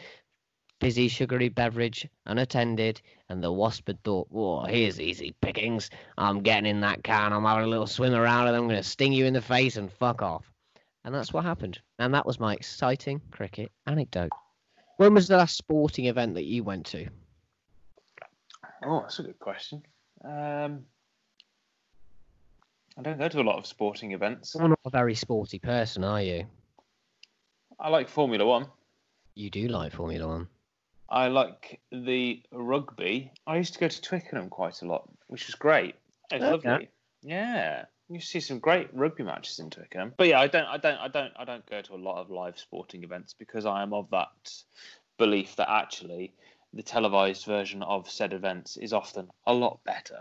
fizzy, sugary beverage unattended, and the wasp had thought, whoa, here's easy pickings. I'm getting in that can, I'm having a little swim around, and I'm going to sting you in the face and fuck off. And that's what happened. And that was my exciting cricket anecdote. When was the last sporting event that you went to? Oh, that's a good question. Um, I don't go to a lot of sporting events. You're not a very sporty person, are you? I like Formula One. You do like Formula One. I like the rugby. I used to go to Twickenham quite a lot, which was great. It was okay. Lovely. Yeah, you see some great rugby matches in Twickenham. But yeah, I don't, I don't, I don't, I don't go to a lot of live sporting events because I am of that belief that actually the televised version of said events is often a lot better.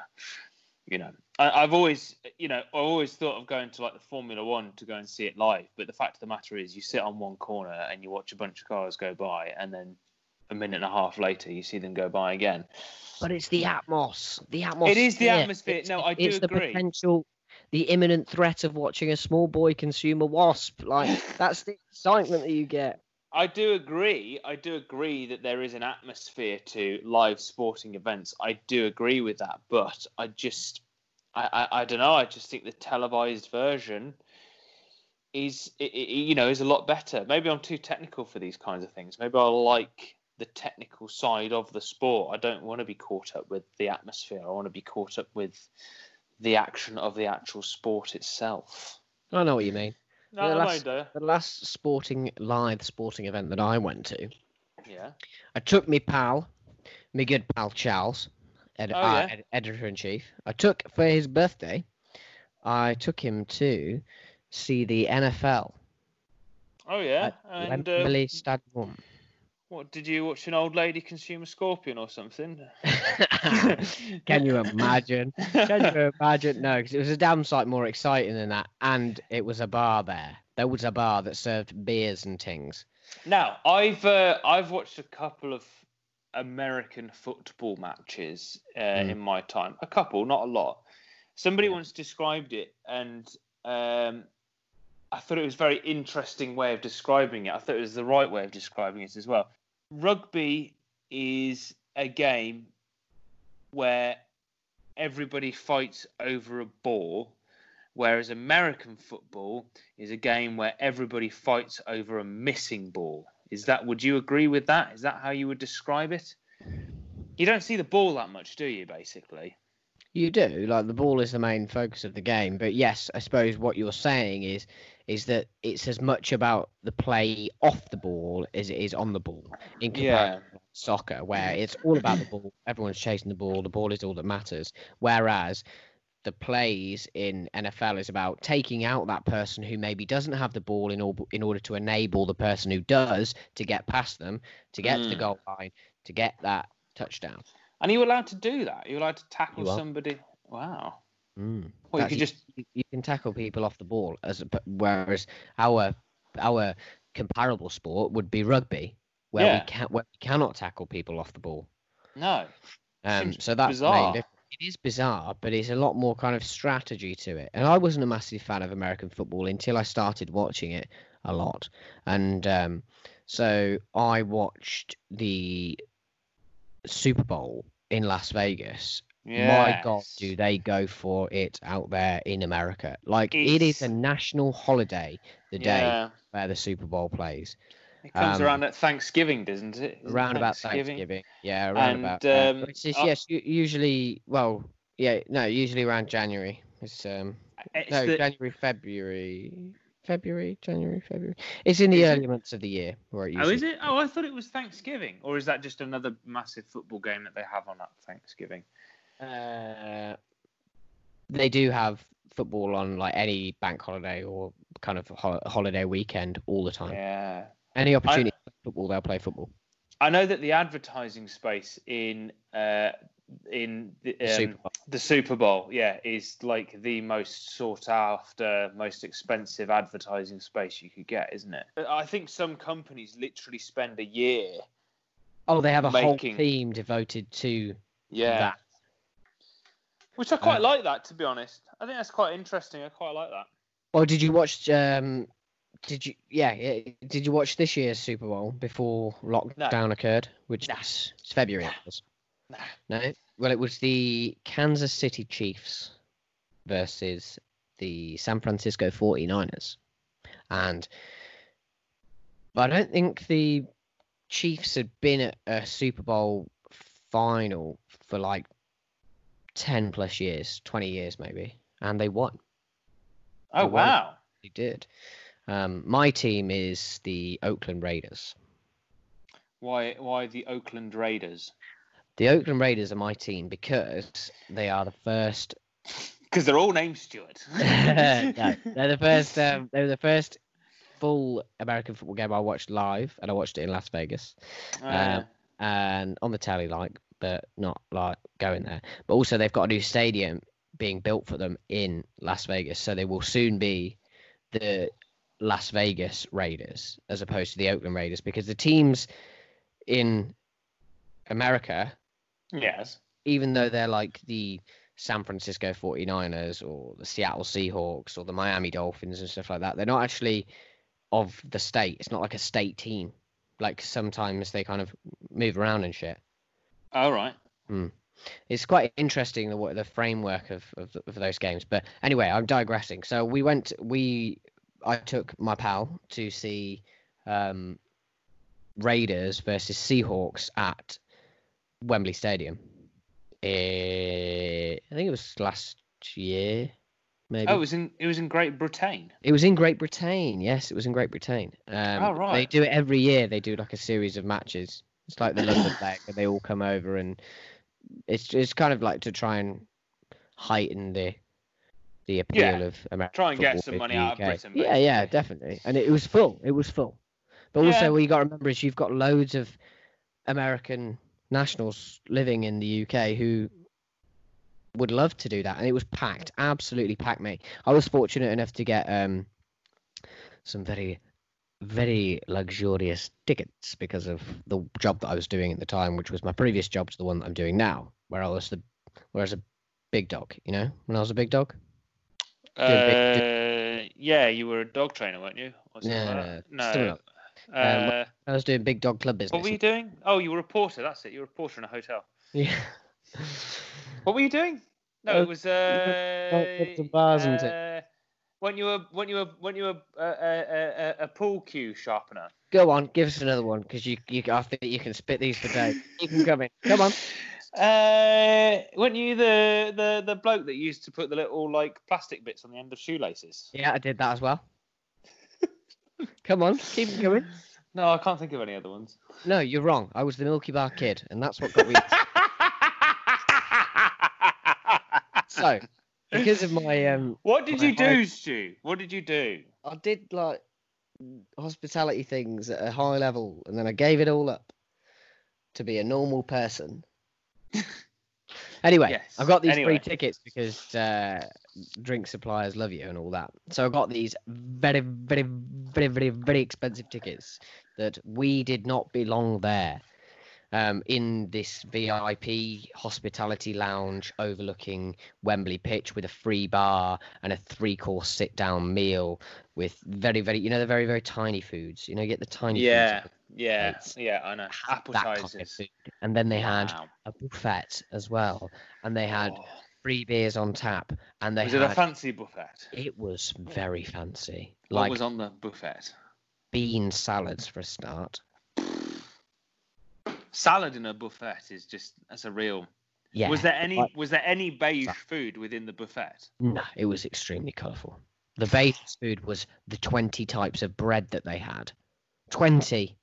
You know, I, I've always, you know, I always thought of going to like the Formula One to go and see it live. But the fact of the matter is, you sit on one corner and you watch a bunch of cars go by, and then a minute and a half later, you see them go by again. But it's the atmos. The atmosphere. It is the atmosphere. It's, no, I do agree. It's the potential, the imminent threat of watching a small boy consume a wasp. Like, that's the excitement that you get. I do agree. I do agree that there is an atmosphere to live sporting events. I do agree with that. But I just, I, I, I don't know. I just think the televised version is, it, it, you know, is a lot better. Maybe I'm too technical for these kinds of things. Maybe I like the technical side of the sport. I don't want to be caught up with the atmosphere. I want to be caught up with the action of the actual sport itself. I know what you mean. No, the, last, the last sporting live sporting event that I went to, yeah, I took me pal, me good pal Charles, ed- oh, yeah. ed- editor in chief. I took for his birthday. I took him to see the N F L. Oh yeah, and Wembley uh, Stadium. What, did you watch an old lady consume a scorpion or something? Can you imagine? Can you imagine? No, because it was a damn sight more exciting than that. And it was a bar there. There was a bar that served beers and things. Now, I've uh, I've watched a couple of American football matches uh, mm. in my time. A couple, not a lot. Somebody yeah. once described it, and um, I thought it was a very interesting way of describing it. I thought it was the right way of describing it as well. Rugby is a game where everybody fights over a ball, whereas American football is a game where everybody fights over a missing ball. Is that? Would you agree with that? Is that how you would describe it? You don't see the ball that much, do you, basically? You do. Like, the ball is the main focus of the game. But yes, I suppose what you're saying is is that it's as much about the play off the ball as it is on the ball in comparison yeah. to soccer, where it's all about the ball. Everyone's chasing the ball. The ball is all that matters. Whereas the plays in N F L is about taking out that person who maybe doesn't have the ball in, all, in order to enable the person who does to get past them, to get mm. to the goal line, to get that touchdown. And are you allowed to do that? Are you allowed to tackle somebody? Wow. Mm. Well, you could just you can tackle people off the ball, as a, whereas our our comparable sport would be rugby, where yeah. we can where we cannot tackle people off the ball. No. Um. So that's bizarre. It is bizarre, but it's a lot more kind of strategy to it. And I wasn't a massive fan of American football until I started watching it a lot, and um, so I watched the Super Bowl in Las Vegas. Yes. My God, do they go for it out there in America? Like, it's... it is a national holiday, the day yeah. where the Super Bowl plays. It comes um, around at Thanksgiving, doesn't it? Isn't around Thanksgiving? about Thanksgiving. Yeah, around and, about. Um, uh, which is, uh, yes, usually, well, yeah, no, usually around January. It's, um, it's no, the, January, February. February, January, February. It's in the early months of the year. Where it oh, is it? Oh, I thought it was Thanksgiving. Or is that just another massive football game that they have on at Thanksgiving? Uh, they do have football on like any bank holiday or kind of ho- holiday weekend all the time. Yeah. Any opportunity I, for football, they'll play football. I know that the advertising space in uh, in the, um, Super Bowl. the Super Bowl, yeah, is like the most sought after, most expensive advertising space you could get, isn't it? I think some companies literally spend a year. Oh, they have a making... whole team devoted to yeah. that. Which I quite um, like that, to be honest. I think that's quite interesting. I quite like that. Well, did you watch? Um, did you? Yeah, did you watch this year's Super Bowl before lockdown no. occurred? Which nah. is it's February. Nah. It was. Nah. No. Well, it was the Kansas City Chiefs versus the San Francisco forty-niners, and I don't think the Chiefs had been at a Super Bowl final for like ten plus years, twenty years maybe, and they won. Oh, they won. Wow. They did. Um, my team is the Oakland Raiders. Why Why the Oakland Raiders? The Oakland Raiders are my team because they are the first... Because they're all named Stuart. no, they're the first, um, they were the first full American football game I watched live, and I watched it in Las Vegas. Oh, um, yeah. And on the telly, like, but not like going there. But also they've got a new stadium being built for them in Las Vegas, so they will soon be the Las Vegas Raiders as opposed to the Oakland Raiders, because the teams in America, yes, even though they're like the San Francisco forty-niners or the Seattle Seahawks or the Miami Dolphins and stuff like that, they're not actually of the state. It's not like a state team. Like sometimes they kind of move around and shit. All right. Mm. It's quite interesting the what the framework of, of of those games. But anyway, I'm digressing. So we went. We I took my pal to see um, Raiders versus Seahawks at Wembley Stadium. It, I think it was last year, maybe. Oh, it was in it was in Great Britain. It was in Great Britain. Yes, it was in Great Britain. Um, oh, right. They do it every year. They do like a series of matches. It's like the London leg, and they all come over, and it's it's kind of like to try and heighten the the appeal yeah. of America. Try and get some money out of Britain. Basically. Yeah, yeah, definitely. And it was full. It was full. But also, yeah. what you got to remember is you've got loads of American nationals living in the U K who would love to do that, and it was packed, absolutely packed, mate. I was fortunate enough to get um, some very. very luxurious tickets because of the job that I was doing at the time, which was my previous job to the one that I'm doing now, where I was the where I was a big dog, you know, when I was a big dog. Uh, big, do- yeah, you were a dog trainer, weren't you? Yeah, no, no, no. no. Uh, um, I was doing big dog club business. What were you doing? Oh, you were a porter. That's it. You were a porter in a hotel. Yeah. What were you doing? No, it was. Uh, bars and uh, When you were when you were when you were a, a, a, a pool cue sharpener. Go on, give us another one, because you you I think you can spit these for days. You can come in. Come on. Uh, weren't you the, the the bloke that used to put the little like plastic bits on the end of shoelaces? Yeah, I did that as well. Come on, keep it going. No, I can't think of any other ones. No, you're wrong. I was the Milky Bar Kid, and that's what got me. So. Because of my um, what did you do, Stu? What did you do? I did like hospitality things at a high level, and then I gave it all up to be a normal person. Anyway, yes. I've got these anyway. free tickets because uh, drink suppliers love you and all that. So I got these very, very, very, very, very expensive tickets that we did not belong there. Um, in this V I P hospitality lounge overlooking Wembley pitch with a free bar and a three-course sit-down meal with very, very, you know, the very, very tiny foods. You know, you get the tiny yeah, foods. Yeah, plates, yeah, I know. Appetizers. Kind of and then they had wow. a buffet as well. And they had oh. free beers on tap. And they Was had, it a fancy buffet? It was very fancy. What like, was on the buffet? bean salads for a start. Salad in a buffet is just, that's a real... Yeah. Was there any was there any beige food within the buffet? No, it was extremely colourful. The beige food was the twenty types of bread that they had. twenty.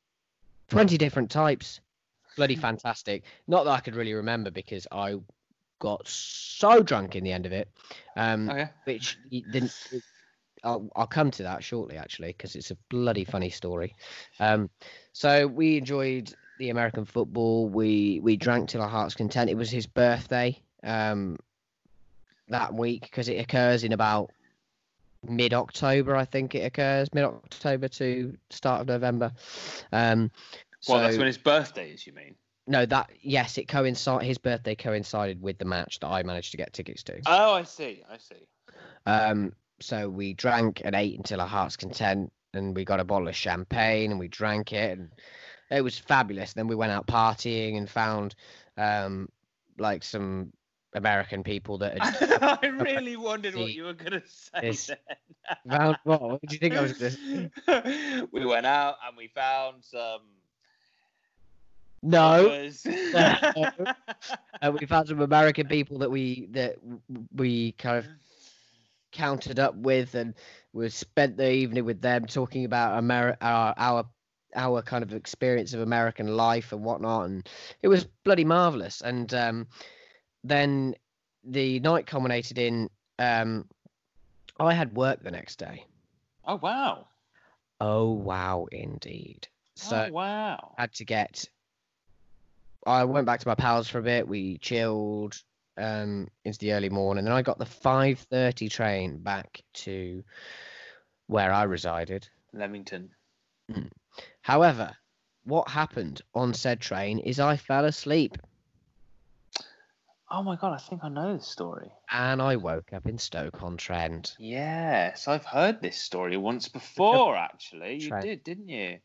twenty different types. Bloody fantastic. Not that I could really remember because I got so drunk in the end of it. Um, oh, yeah? Which didn't... I'll, I'll come to that shortly, actually, because it's a bloody funny story. Um, so we enjoyed... the American football, we we drank till our heart's content. It was his birthday um that week, because it occurs in about mid-October, I think it occurs mid-October to start of November. Um well, so, that's when his birthday is, you mean? No, that, yes, it coincided, his birthday coincided with the match that I managed to get tickets to. Oh, I see, I see. Um so we drank and ate until our heart's content, and we got a bottle of champagne and we drank it, and it was fabulous. Then we went out partying and found um, like some American people that. Had... I really wondered what you were going to say this... then. Found what? What did you think I was going to say? We went out and we found some. No. no. And we found some American people that we that we kind of countered up with, and we spent the evening with them talking about Ameri- our our. our kind of experience of American life and whatnot, and it was bloody marvellous. And um, then the night culminated in um, I had work the next day. Oh wow! Oh wow, indeed. So oh, wow! I had to get. I went back to my pals for a bit. We chilled um, into the early morning, and then I got the five thirty train back to where I resided, Leamington. However, what happened on said train is I fell asleep. Oh my god, I think I know this story. And I woke up in Stoke-on-Trent. Yes, I've heard this story once before, actually. You Trent. did, didn't you?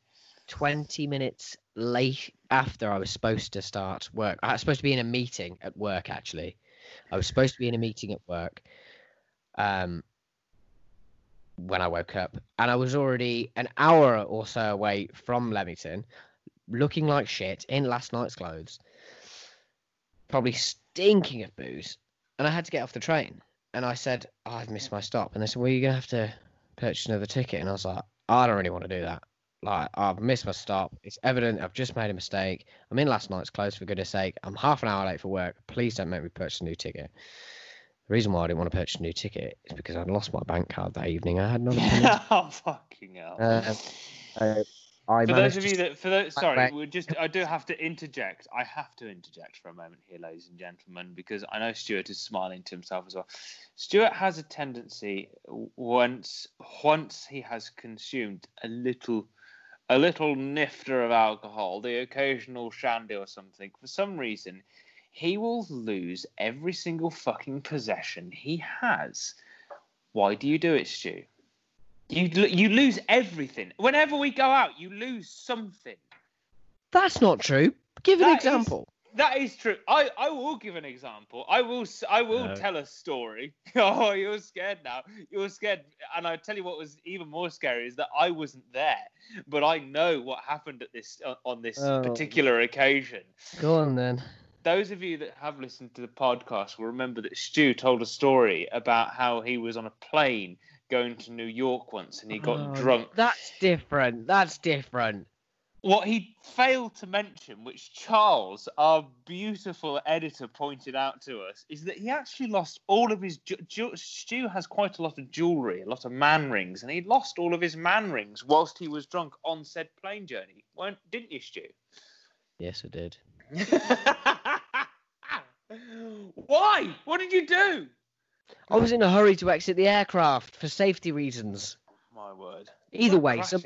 twenty minutes late after I was supposed to start work. I was supposed to be in a meeting at work, actually. I was supposed to be in a meeting at work. Um... when I woke up, and I was already an hour or so away from Leamington, looking like shit in last night's clothes, probably stinking of booze, and I had to get off the train. And I said, oh, I've missed my stop. And they said, well, you're going to have to purchase another ticket. And I was like, I don't really want to do that. Like, I've missed my stop. It's evident I've just made a mistake. I'm in last night's clothes, for goodness sake. I'm half an hour late for work. Please don't make me purchase a new ticket. The reason why I didn't want to purchase a new ticket is because I'd lost my bank card that evening. I had none. Oh, fucking hell! Uh, uh, I for those of you that, for those, sorry, we just, I do have to interject. I have to interject for a moment here, ladies and gentlemen, because I know Stuart is smiling to himself as well. Stuart has a tendency, once once he has consumed a little, a little nifter of alcohol, the occasional shandy or something, for some reason. He will lose every single fucking possession he has. Why do you do it, Stu? You you lose everything. Whenever we go out, you lose something. That's not true. Give an that example. Is, that is true. I, I will give an example. I will I will no. tell a story. Oh, you're scared now. You're scared. And I tell you what was even more scary is that I wasn't there, but I know what happened at this on this oh. particular occasion. Go on then. Those of you that have listened to the podcast will remember that Stu told a story about how he was on a plane going to New York once and he got oh, drunk. That's different. That's different. What he failed to mention, which Charles, our beautiful editor, pointed out to us, is that he actually lost all of his... Ju- ju- Stu has quite a lot of jewellery, a lot of man rings, and he lost all of his man rings whilst he was drunk on said plane journey. Weren't, didn't you, Stu? Yes, I did. Why? What did you do? I was in a hurry to exit the aircraft for safety reasons. My word. Either way, some,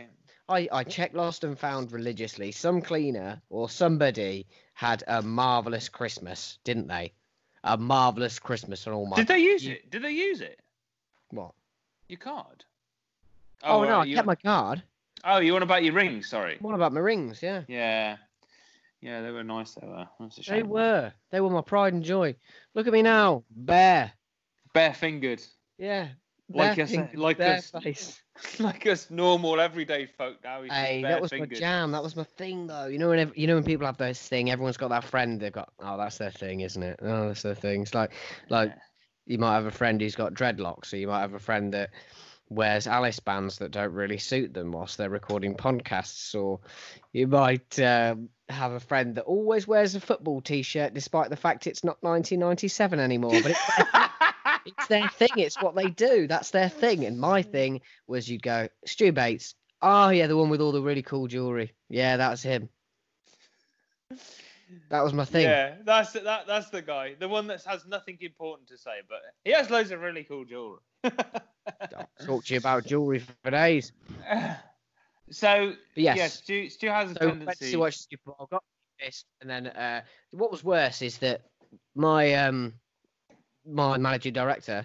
I, I checked Lost and Found religiously. Some cleaner or somebody had a marvellous Christmas, didn't they? A marvellous Christmas on all my... Did they use you... it? Did they use it? What? Your card? Oh, oh no, uh, I you... kept my card. Oh, you want about your rings, sorry. What about my rings, yeah. Yeah. Yeah, they were nice, they were. That's a shame. They were. They were my pride and joy. Look at me now. Bare. Bare-fingered. Yeah. Like us, fingers, like us, face. like us normal everyday folk now. Hey, that was fingers. my jam. That was my thing, though. You know, when every, you know when people have this thing, everyone's got that friend. They've got, oh, that's their thing, isn't it? Oh, that's their thing. It's like, like yeah. you might have a friend who's got dreadlocks, so you might have a friend that wears Alice bands that don't really suit them whilst they're recording podcasts, or you might um, have a friend that always wears a football T-shirt despite the fact it's not nineteen ninety-seven anymore, but it's. It's their thing. It's what they do. That's their thing. And my thing was, you'd go, Stu Bates. Oh, yeah, the one with all the really cool jewellery. Yeah, that's him. That was my thing. Yeah, that's that. That's the guy. The one that has nothing important to say, but he has loads of really cool jewellery. I'll talk to you about jewellery for days. So, yes, yeah, Stu, Stu has a so tendency. To watch Stu, I got this, and then uh, what was worse is that my... um. my managing director,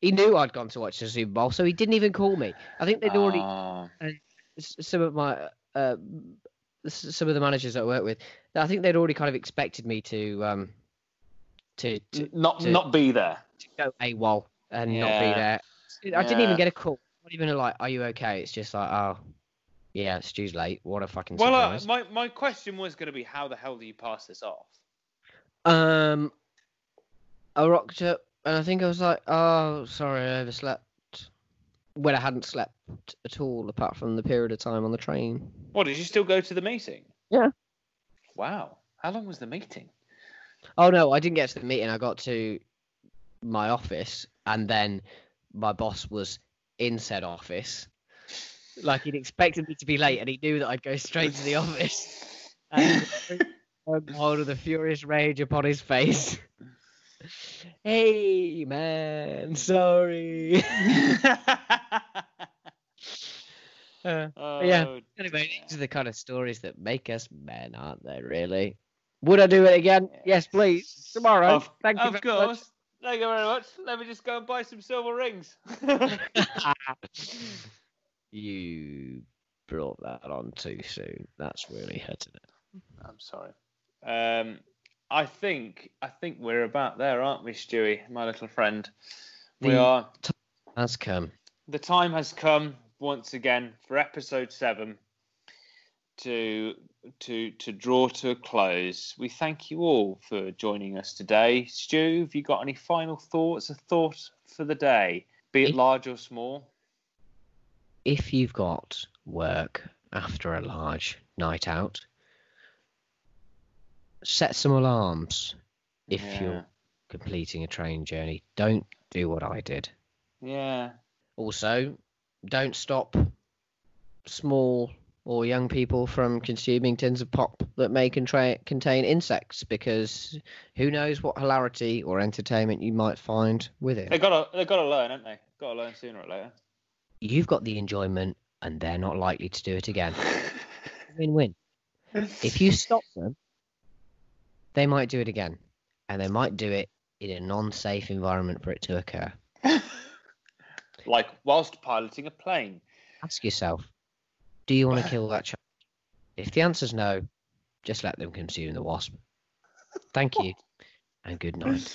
he knew I'd gone to watch the Super Bowl, so he didn't even call me. I think they'd already uh, some of my uh, some of the managers that I work with, I think they'd already kind of expected me to um to, to not to, not be there, to go AWOL and yeah. not be there. I didn't yeah. even get a call. Not even like, are you okay? It's just like, oh yeah, Stu's late. What a fucking well. Uh, my my question was going to be, how the hell do you pass this off? Um. I rocked up and I think I was like, oh, sorry, I overslept. When I hadn't slept at all, apart from the period of time on the train. What, did you still go to the meeting? Yeah. Wow. How long was the meeting? Oh, no, I didn't get to the meeting. I got to my office, and then my boss was in said office. Like, he'd expected me to be late, and he knew that I'd go straight to the office. And hold of the furious rage upon his face. Hey man, sorry. uh, oh, yeah. Anyway, these are the kind of stories that make us men, aren't they? Really? Would I do it again? Yes, yes please. Tomorrow. Of, Thank you. Of very course. Much. Thank you very much. Let me just go and buy some silver rings. You brought that on too soon. That's really hurting it. I'm sorry. Um. I think I think we're about there, aren't we, Stewie, my little friend? We the are. Time has come. The time has come once again for episode seven to to to draw to a close. We thank you all for joining us today. Stu, have you got any final thoughts? A thought for the day, be it if, large or small. If you've got work after a large night out, set some alarms if yeah. you're completing a train journey. Don't do what I did. Yeah. Also, don't stop small or young people from consuming tins of pop that may contra- contain insects, because who knows what hilarity or entertainment you might find with it. They've got to, they've got to learn, haven't they? Got to learn sooner or later. You've got the enjoyment, and they're not likely to do it again. Win-win. If you stop them, they might do it again, and they might do it in a non-safe environment for it to occur. Like whilst piloting a plane. Ask yourself, do you want to kill that child? If the answer's no, just let them consume the wasp. Thank you, and good night.